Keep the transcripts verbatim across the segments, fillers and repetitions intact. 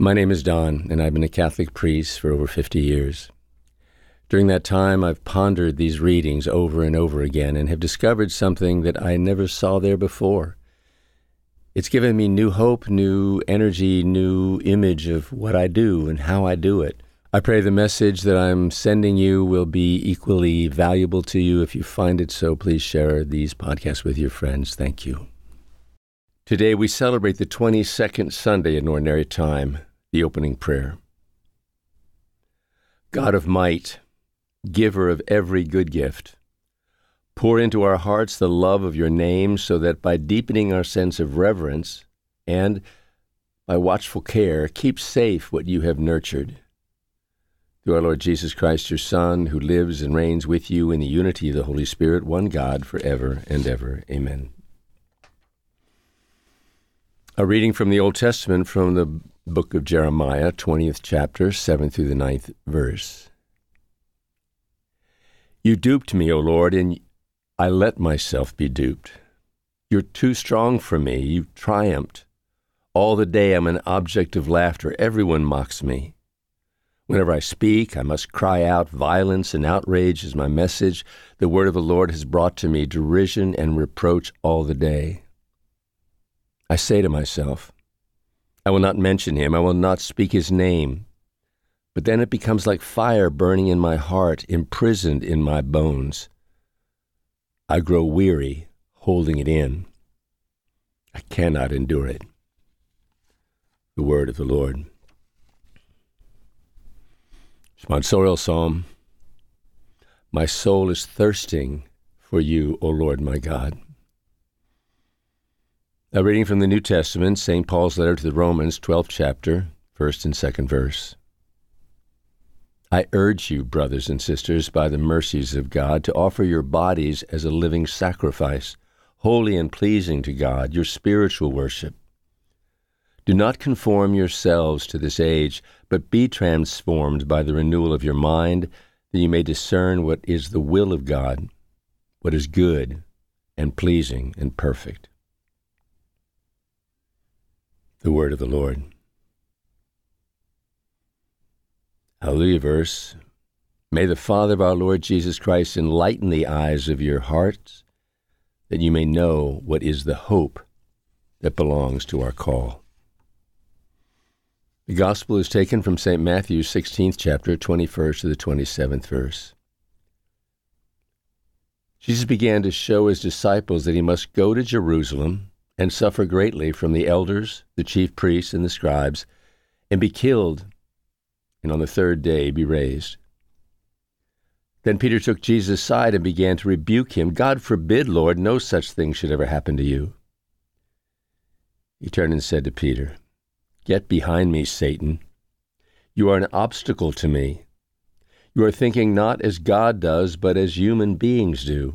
My name is Don, and I've been a Catholic priest for over fifty years. During that time, I've pondered these readings over and over again and have discovered something that I never saw there before. It's given me new hope, new energy, new image of what I do and how I do it. I pray the message that I'm sending you will be equally valuable to you. If you find it so, please share these podcasts with your friends. Thank you. Today we celebrate the twenty-second Sunday in Ordinary Time, the opening prayer. God of might, giver of every good gift, pour into our hearts the love of your name so that by deepening our sense of reverence and by watchful care, keep safe what you have nurtured. Through our Lord Jesus Christ, your Son, who lives and reigns with you in the unity of the Holy Spirit, one God, forever and ever. Amen. A reading from the Old Testament from the book of Jeremiah, twentieth chapter, seventh through the ninth verse. You duped me, O Lord, and I let myself be duped. You're too strong for me. You triumphed. All the day I'm an object of laughter. Everyone mocks me. Whenever I speak, I must cry out. Violence and outrage is my message. The word of the Lord has brought to me derision and reproach all the day. I say to myself, I will not mention him, I will not speak his name. But then it becomes like fire burning in my heart, imprisoned in my bones. I grow weary, holding it in. I cannot endure it. The word of the Lord. Responsorial Psalm. My soul is thirsting for you, O Lord my God. A reading from the New Testament, Saint Paul's letter to the Romans, twelfth chapter, first and second verse. I urge you, brothers and sisters, by the mercies of God, to offer your bodies as a living sacrifice, holy and pleasing to God, your spiritual worship. Do not conform yourselves to this age, but be transformed by the renewal of your mind, that you may discern what is the will of God, what is good and pleasing and perfect. The word of the Lord. Hallelujah verse. May the Father of our Lord Jesus Christ enlighten the eyes of your hearts, that you may know what is the hope that belongs to our call. The gospel is taken from Saint Matthew, sixteenth chapter, twenty-first to the twenty-seventh verse. Jesus began to show his disciples that he must go to Jerusalem and suffer greatly from the elders, the chief priests, and the scribes, and be killed, and on the third day be raised. Then Peter took Jesus aside and began to rebuke him. God forbid, Lord, no such thing should ever happen to you. He turned and said to Peter, Get behind me, Satan. You are an obstacle to me. You are thinking not as God does, but as human beings do.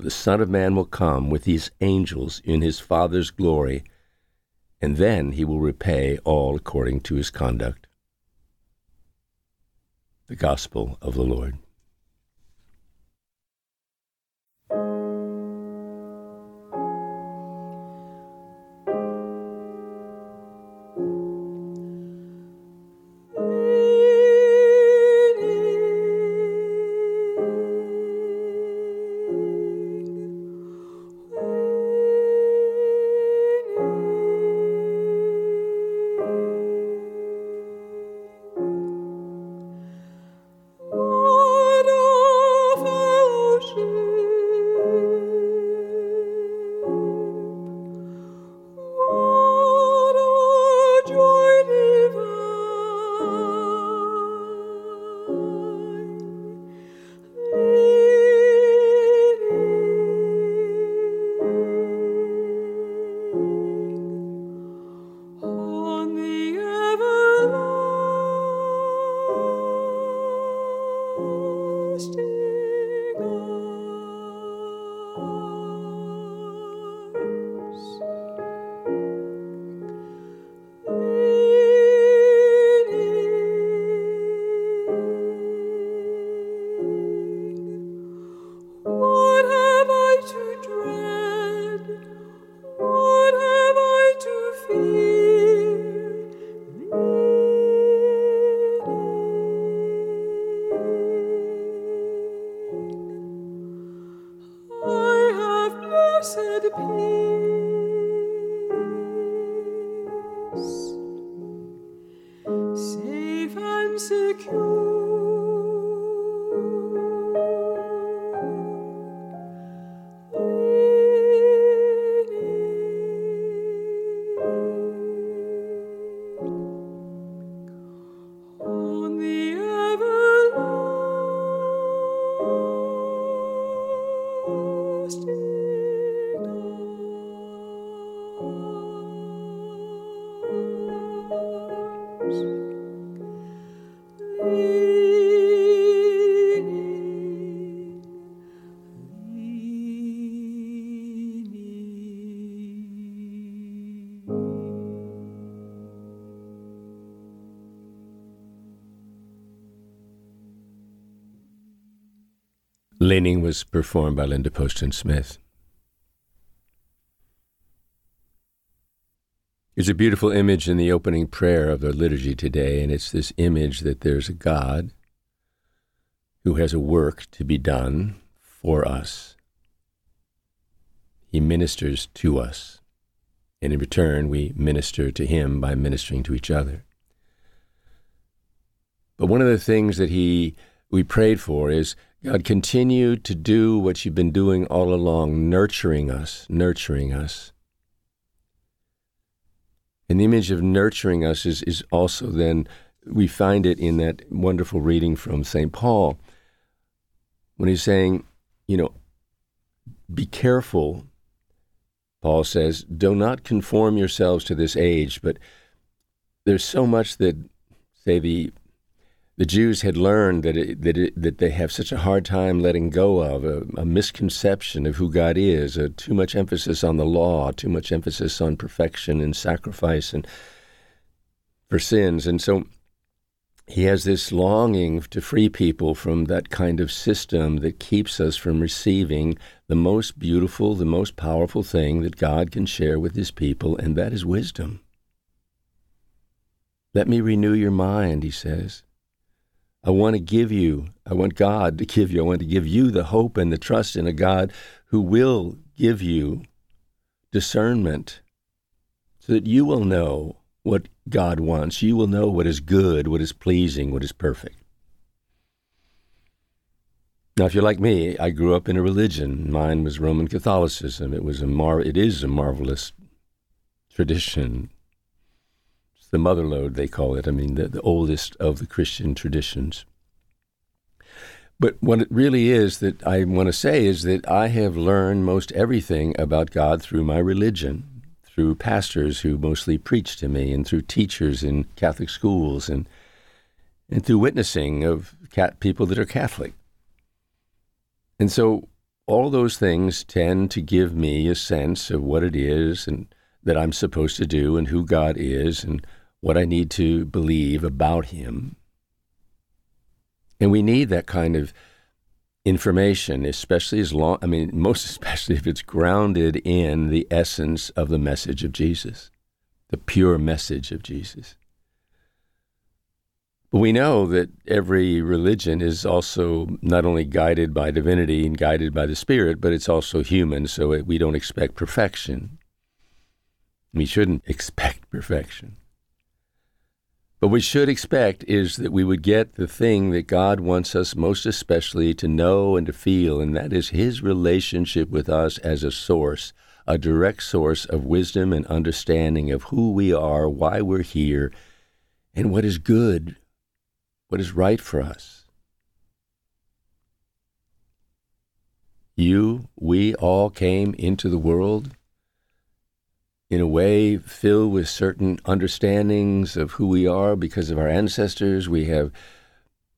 The Son of Man will come with his angels in his Father's glory, and then he will repay all according to his conduct. The Gospel of the Lord. Leaning was performed by Linda Poston Smith. There's a beautiful image in the opening prayer of the liturgy today, and it's this image that there's a God who has a work to be done for us. He ministers to us, and in return we minister to him by ministering to each other. But one of the things that he we prayed for is, God, continue to do what you've been doing all along, nurturing us, nurturing us. And the image of nurturing us is, is also then, we find it in that wonderful reading from Saint Paul, when he's saying, you know, be careful, Paul says, do not conform yourselves to this age, but there's so much that, say, the The Jews had learned that it, that it, that they have such a hard time letting go of, a, a misconception of who God is, a, too much emphasis on the law, too much emphasis on perfection and sacrifice and for sins. And so he has this longing to free people from that kind of system that keeps us from receiving the most beautiful, the most powerful thing that God can share with his people, and that is wisdom. Let me renew your mind, he says. I want to give you, I want God to give you, I want to give you the hope and the trust in a God who will give you discernment so that you will know what God wants. You will know what is good, what is pleasing, what is perfect. Now, if you're like me, I grew up in a religion. Mine was Roman Catholicism. It was a mar- it is a marvelous tradition. The motherlode, they call it. I mean, the, the oldest of the Christian traditions. But what it really is that I want to say is that I have learned most everything about God through my religion, through pastors who mostly preach to me, and through teachers in Catholic schools, and and through witnessing of cat people that are Catholic. And so all those things tend to give me a sense of what it is and that I'm supposed to do and who God is and what I need to believe about him. And we need that kind of information, especially as long, I mean, most especially if it's grounded in the essence of the message of Jesus, the pure message of Jesus. But we know that every religion is also not only guided by divinity and guided by the Spirit, but it's also human, so it, we don't expect perfection. We shouldn't expect perfection. But what we should expect is that we would get the thing that God wants us most especially to know and to feel, and that is his relationship with us as a source, a direct source of wisdom and understanding of who we are, why we're here, and what is good, what is right for us. You, we all came into the world in a way filled with certain understandings of who we are because of our ancestors. We have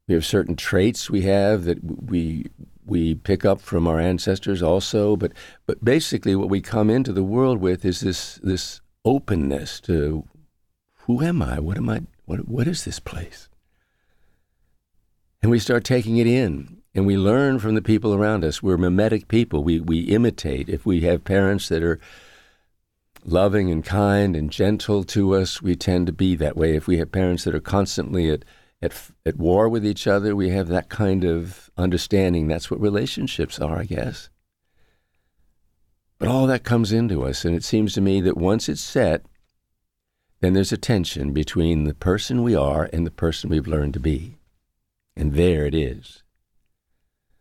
we have certain traits we have that we we pick up from our ancestors also, but but basically what we come into the world with is this this openness to who am I? What am I? What what is this place? And we start taking it in. And we learn from the people around us. We're mimetic people. We we imitate. If we have parents that are loving and kind and gentle to us, we tend to be that way. If we have parents that are constantly at at at war with each other, we have that kind of understanding. That's what relationships are, I guess. But all that comes into us, and it seems to me that once it's set, then there's a tension between the person we are and the person we've learned to be. And there it is.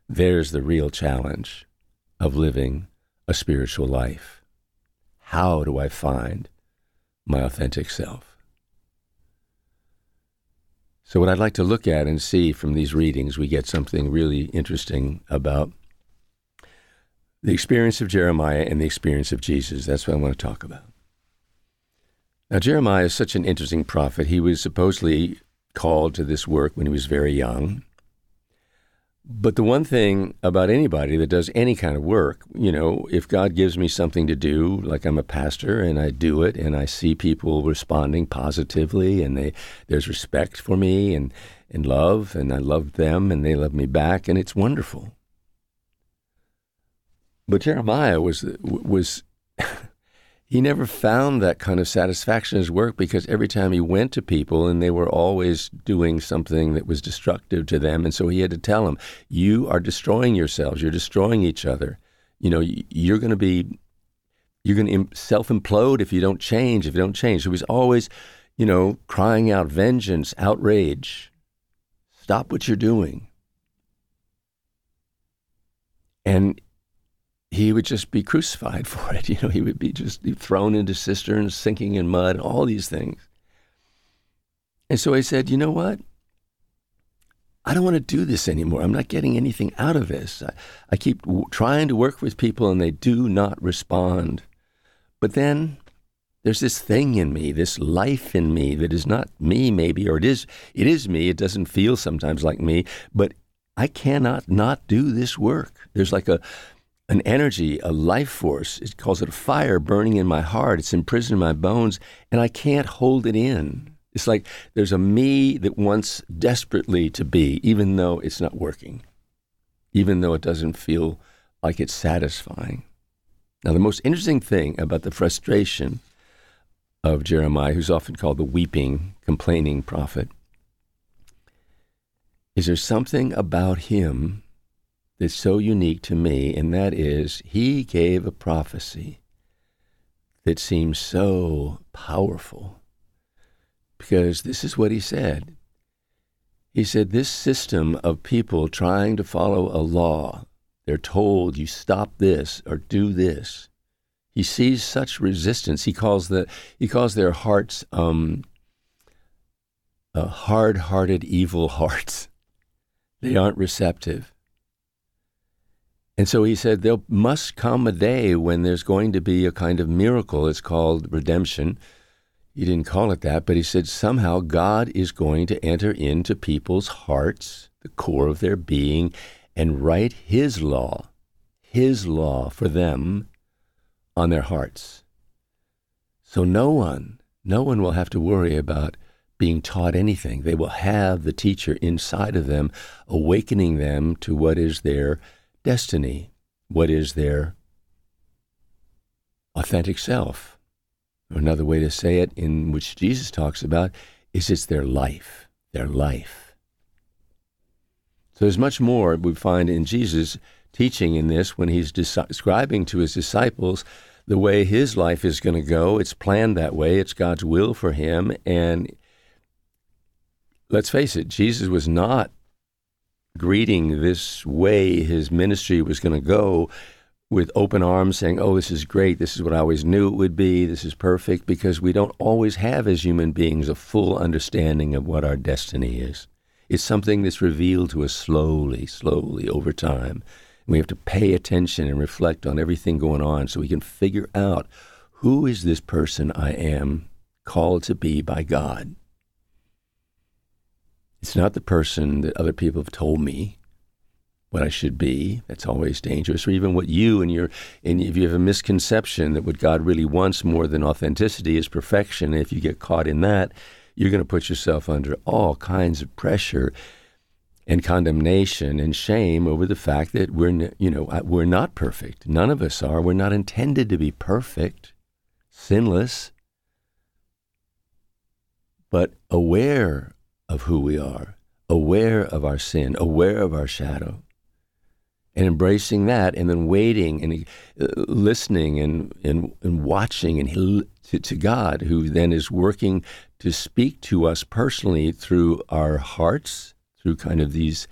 There's the real challenge of living a spiritual life. How do I find my authentic self? So what I'd like to look at and see from these readings, we get something really interesting about the experience of Jeremiah and the experience of Jesus. That's what I want to talk about. Now, Jeremiah is such an interesting prophet. He was supposedly called to this work when he was very young. But the one thing about anybody that does any kind of work, you know, if God gives me something to do, like I'm a pastor and I do it and I see people responding positively and they, there's respect for me and, and love, and I love them and they love me back, and it's wonderful. But Jeremiah was, was he never found that kind of satisfaction in his work, because every time he went to people and they were always doing something that was destructive to them, and so he had to tell them, you are destroying yourselves, you're destroying each other. You know, you're going to be, you're going to self-implode if you don't change, if you don't change. So he was always, you know, crying out vengeance, outrage, stop what you're doing. And he would just be crucified for it. You know, he would be just thrown into cisterns, sinking in mud, all these things. And so I said, you know what? I don't want to do this anymore. I'm not getting anything out of this. I, I keep w- trying to work with people and they do not respond. But then there's this thing in me, this life in me that is not me maybe, or it is, it is me. It doesn't feel sometimes like me, but I cannot not do this work. There's like a... an energy, a life force, it calls it a fire burning in my heart. It's imprisoned in my bones, and I can't hold it in. It's like there's a me that wants desperately to be, even though it's not working, even though it doesn't feel like it's satisfying. Now, the most interesting thing about the frustration of Jeremiah, who's often called the weeping, complaining prophet, is there's something about him that's so unique to me, and that is he gave a prophecy that seems so powerful, because this is what he said. He said, this system of people trying to follow a law, they're told you stop this or do this. He sees such resistance. He calls the he calls their hearts um, uh, hard-hearted, evil hearts. They aren't receptive. And so he said, there must come a day when there's going to be a kind of miracle. It's called redemption. He didn't call it that, but he said somehow God is going to enter into people's hearts, the core of their being, and write his law, his law for them on their hearts. So no one, no one will have to worry about being taught anything. They will have the teacher inside of them, awakening them to what is their destiny, what is their authentic self. Another way to say it, in which Jesus talks about, is it's their life, their life. So there's much more we find in Jesus' teaching in this when he's describing to his disciples the way his life is going to go. It's planned that way. It's God's will for him. And let's face it, Jesus was not greeting this way his ministry was going to go with open arms, saying, oh, this is great, this is what I always knew it would be, this is perfect, because we don't always have as human beings a full understanding of what our destiny is. It's something that's revealed to us slowly, slowly over time. We have to pay attention and reflect on everything going on so we can figure out, who is this person I am called to be by God? It's not the person that other people have told me what I should be. That's always dangerous. Or even what you and your, and if you have a misconception that what God really wants more than authenticity is perfection, if you get caught in that, you're going to put yourself under all kinds of pressure and condemnation and shame over the fact that we're, you know, we're not perfect. None of us are. We're not intended to be perfect, sinless, but aware of who we are, aware of our sin, aware of our shadow, and embracing that, and then waiting and listening and and, and watching and to, to God, who then is working to speak to us personally through our hearts, through kind of these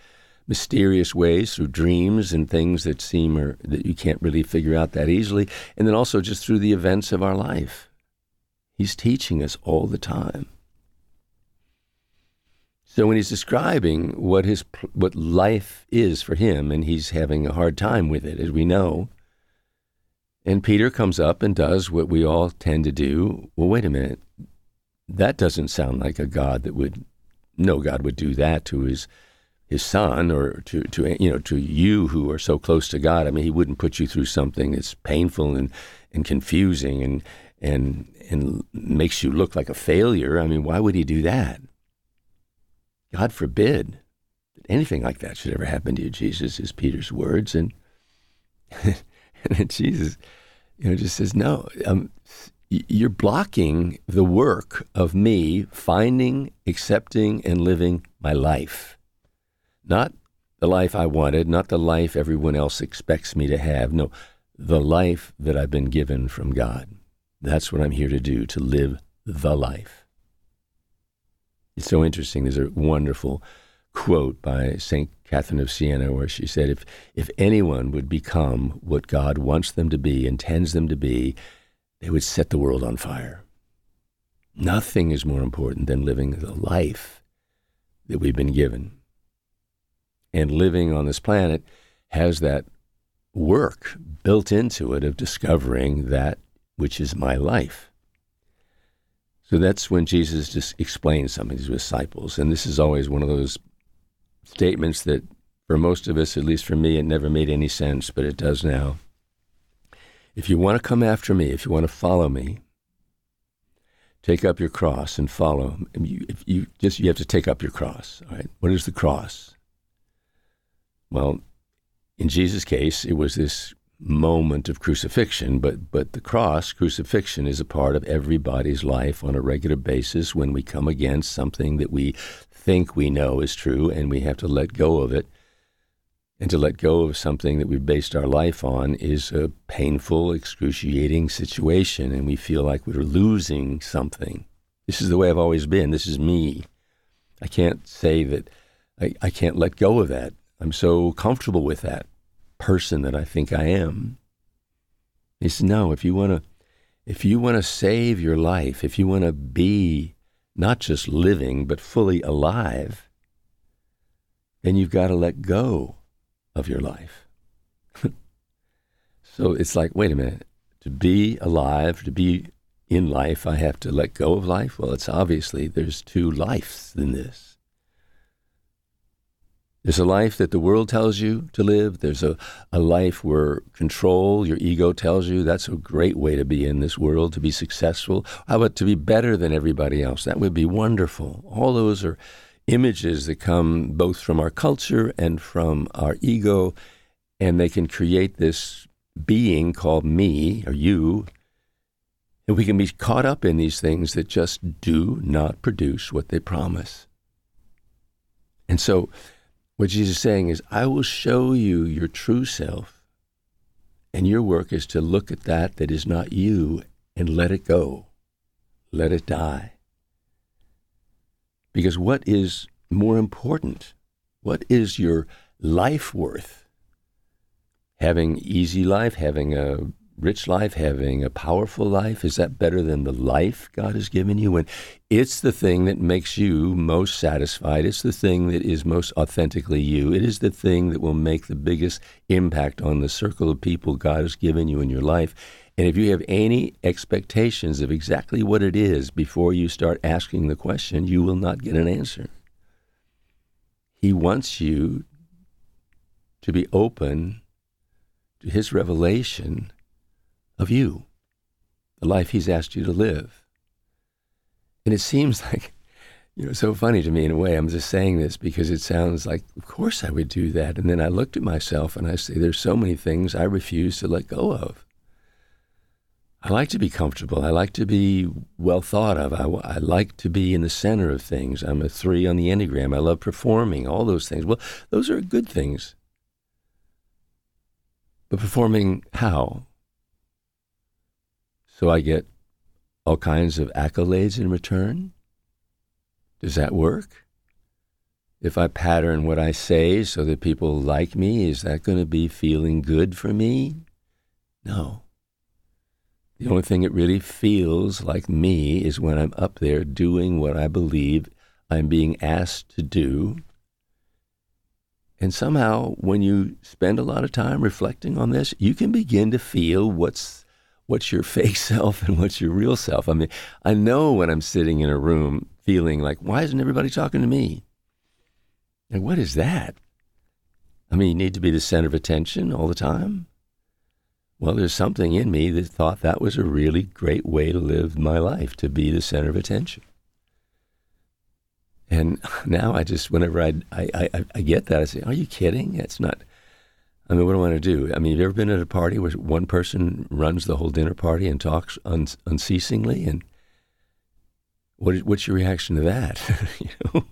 mysterious ways, through dreams and things that seem or that you can't really figure out that easily, and then also just through the events of our life. He's teaching us all the time. So when he's describing what his what life is for him, and he's having a hard time with it, as we know, and Peter comes up and does what we all tend to do. Well, wait a minute. That doesn't sound like a God that would, no God would do that to his his son, or to, to you know, to you who are so close to God. I mean, he wouldn't put you through something that's painful and, and confusing and and and makes you look like a failure. I mean, why would he do that? God forbid that anything like that should ever happen to you, Jesus, is Peter's words. And, and Jesus, you know, just says, no, um, you're blocking the work of me finding, accepting, and living my life. Not the life I wanted, not the life everyone else expects me to have. No, the life that I've been given from God. That's what I'm here to do, to live the life. It's so interesting. There's a wonderful quote by Saint Catherine of Siena where she said, if if anyone would become what God wants them to be, intends them to be, they would set the world on fire. Nothing is more important than living the life that we've been given. And living on this planet has that work built into it of discovering that which is my life. So that's when Jesus just explains something to his disciples. And this is always one of those statements that for most of us, at least for me, it never made any sense, but it does now. If you want to come after me, if you want to follow me, take up your cross and follow. You, if you just you have to take up your cross. All right. What is the cross? Well, in Jesus' case, it was this moment of crucifixion, but but the cross, crucifixion, is a part of everybody's life on a regular basis when we come against something that we think we know is true, and we have to let go of it. And to let go of something that we've based our life on is a painful, excruciating situation, and we feel like we're losing something. This is the way I've always been. This is me. I can't say that I, I can't let go of that. I'm so comfortable with that person that I think I am. He said, no, if you want to if you want to save your life, if you want to be not just living but fully alive, then you've got to let go of your life. So it's like, wait a minute, to be alive, to be in life, I have to let go of life? Well, it's obviously there's two lives in this. There's a life that the world tells you to live. There's a, a life where control, your ego tells you that's a great way to be in this world, to be successful. How about to be better than everybody else? That would be wonderful. All those are images that come both from our culture and from our ego, and they can create this being called me or you. And we can be caught up in these things that just do not produce what they promise. And so what Jesus is saying is, I will show you your true self, and your work is to look at that that is not you and let it go, let it die. Because what is more important? What is your life worth? Having easy life, having a rich life, having a powerful life, is that better than the life God has given you? And it's the thing that makes you most satisfied. It's the thing that is most authentically you. It is the thing that will make the biggest impact on the circle of people God has given you in your life. And if you have any expectations of exactly what it is before you start asking the question, you will not get an answer. He wants you to be open to his revelation of you, the life he's asked you to live. And it seems like, you know, so funny to me in a way. I'm just saying this because it sounds like, of course I would do that. And then I looked at myself and I say, there's so many things I refuse to let go of. I like to be comfortable. I like to be well thought of. I, I like to be in the center of things. I'm a three on the Enneagram. I love performing, all those things. Well, those are good things. But performing how? So I get all kinds of accolades in return? Does that work? If I pattern what I say so that people like me, is that going to be feeling good for me? No. The only thing that really feels like me is when I'm up there doing what I believe I'm being asked to do. And somehow, when you spend a lot of time reflecting on this, you can begin to feel what's what's your fake self and what's your real self. I mean, I know when I'm sitting in a room feeling like, why isn't everybody talking to me? And what is that? I mean, you need to be the center of attention all the time. Well, there's something in me that thought that was a really great way to live my life, to be the center of attention. And now I just, whenever I, I, I, I get that, I say, are you kidding? That's not, I mean, what do I want to do? I mean, have you ever been at a party where one person runs the whole dinner party and talks un, unceasingly? And what what's your reaction to that? You know?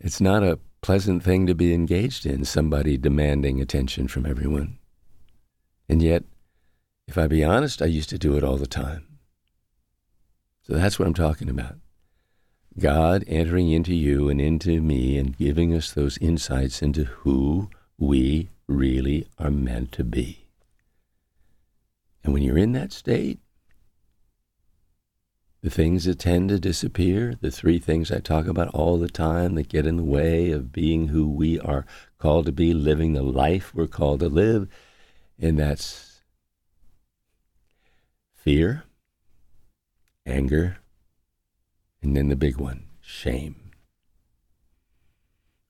It's not a pleasant thing to be engaged in, somebody demanding attention from everyone. And yet, if I be honest, I used to do it all the time. So that's what I'm talking about. God entering into you and into me and giving us those insights into who we really are meant to be. And when you're in that state, the things that tend to disappear, the three things I talk about all the time that get in the way of being who we are called to be, living the life we're called to live, and that's fear, anger, and then the big one, shame.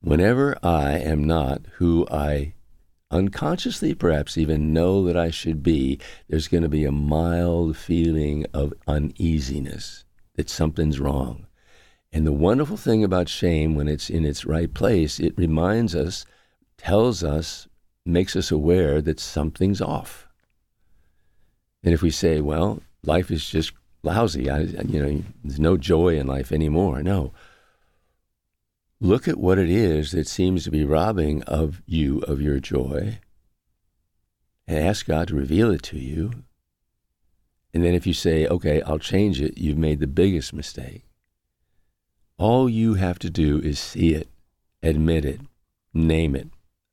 Whenever I am not who I unconsciously perhaps even know that I should be, there's going to be a mild feeling of uneasiness, that something's wrong. And the wonderful thing about shame, when it's in its right place, it reminds us, tells us, makes us aware that something's off. And if we say, well, life is just lousy, I, you know, there's no joy in life anymore. No. Look at what it is that seems to be robbing of you of your joy, and ask God to reveal it to you. And then if you say, okay, I'll change it, you've made the biggest mistake. All you have to do is see it, admit it, name it,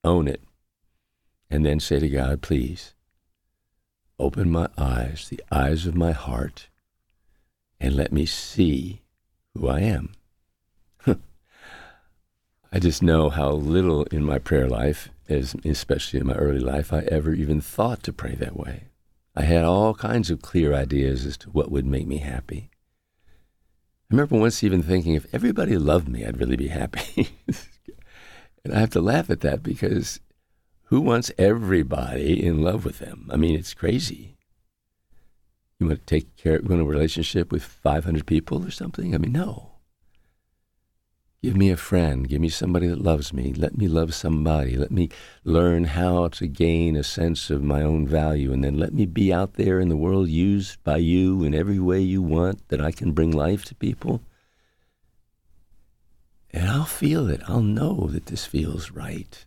own it, and then say to God, please, open my eyes, the eyes of my heart, and let me see who I am. I just know how little in my prayer life, as especially in my early life, I ever even thought to pray that way. I had all kinds of clear ideas as to what would make me happy. I remember once even thinking, if everybody loved me, I'd really be happy. And I have to laugh at that, because who wants everybody in love with them? I mean, it's crazy. You want to take care, you want a relationship with five hundred people or something? I mean, no. Give me a friend. Give me somebody that loves me. Let me love somebody. Let me learn how to gain a sense of my own value. And then let me be out there in the world used by you in every way you want, that I can bring life to people. And I'll feel it. I'll know that this feels right.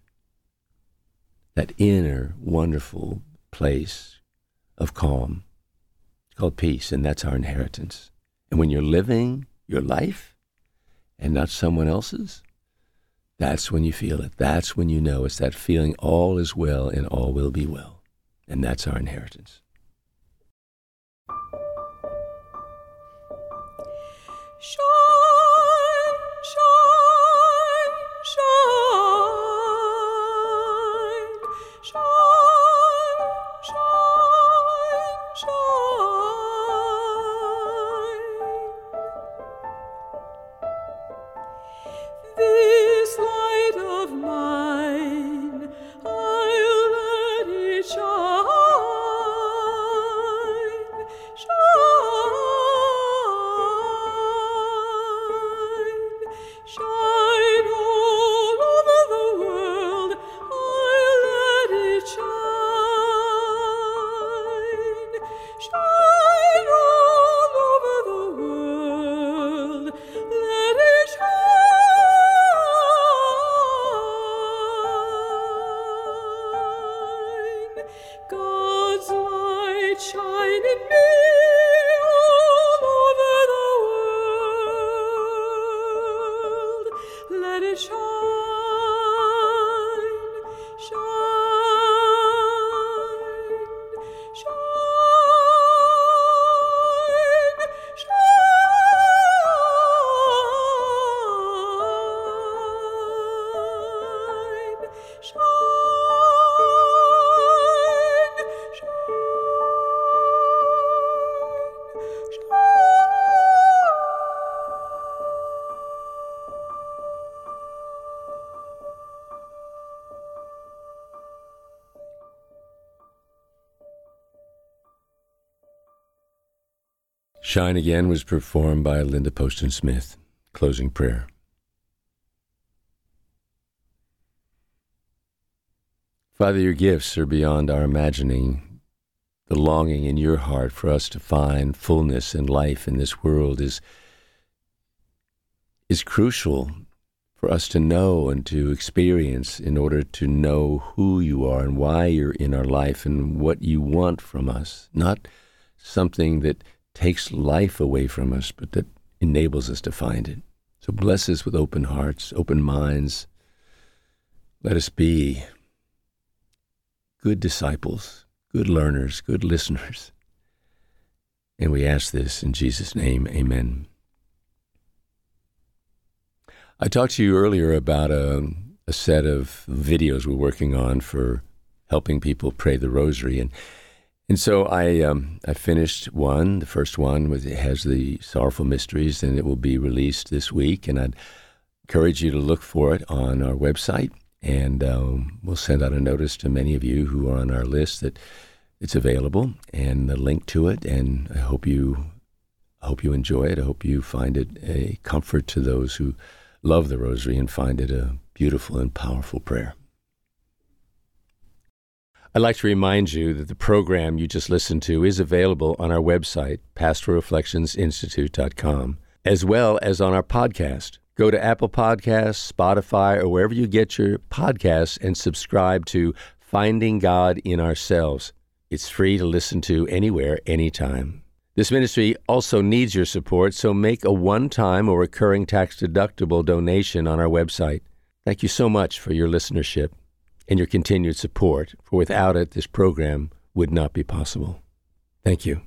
That inner, wonderful place of calm. It's called peace, and that's our inheritance. And when you're living your life, and not someone else's, that's when you feel it. That's when you know. It's that feeling, all is well and all will be well. And that's our inheritance. Shine, shine, shine, shine, shine, shine. Shine, shine. Shine Again was performed by Linda Poston Smith. Closing prayer. Father, your gifts are beyond our imagining. The longing in your heart for us to find fullness and life in this world is, is crucial for us to know and to experience in order to know who you are and why you're in our life and what you want from us. Not something that takes life away from us, but that enables us to find it. So bless us with open hearts, open minds. Let us be good disciples, good learners, good listeners. And we ask this in Jesus' name, amen. I talked to you earlier about a, a set of videos we're working on for helping people pray the rosary. And and so I um, I finished one, the first one, with, it has the Sorrowful Mysteries, and it will be released this week. And I'd encourage you to look for it on our website. And um, we'll send out a notice to many of you who are on our list that it's available and the link to it. And I hope you, I hope you enjoy it. I hope you find it a comfort to those who love the rosary and find it a beautiful and powerful prayer. I'd like to remind you that the program you just listened to is available on our website, pastor reflections institute dot com, as well as on our podcast. Go to Apple Podcasts, Spotify, or wherever you get your podcasts and subscribe to Finding God in Ourselves. It's free to listen to anywhere, anytime. This ministry also needs your support, so make a one-time or recurring tax-deductible donation on our website. Thank you so much for your listenership and your continued support, for without it, this program would not be possible. Thank you.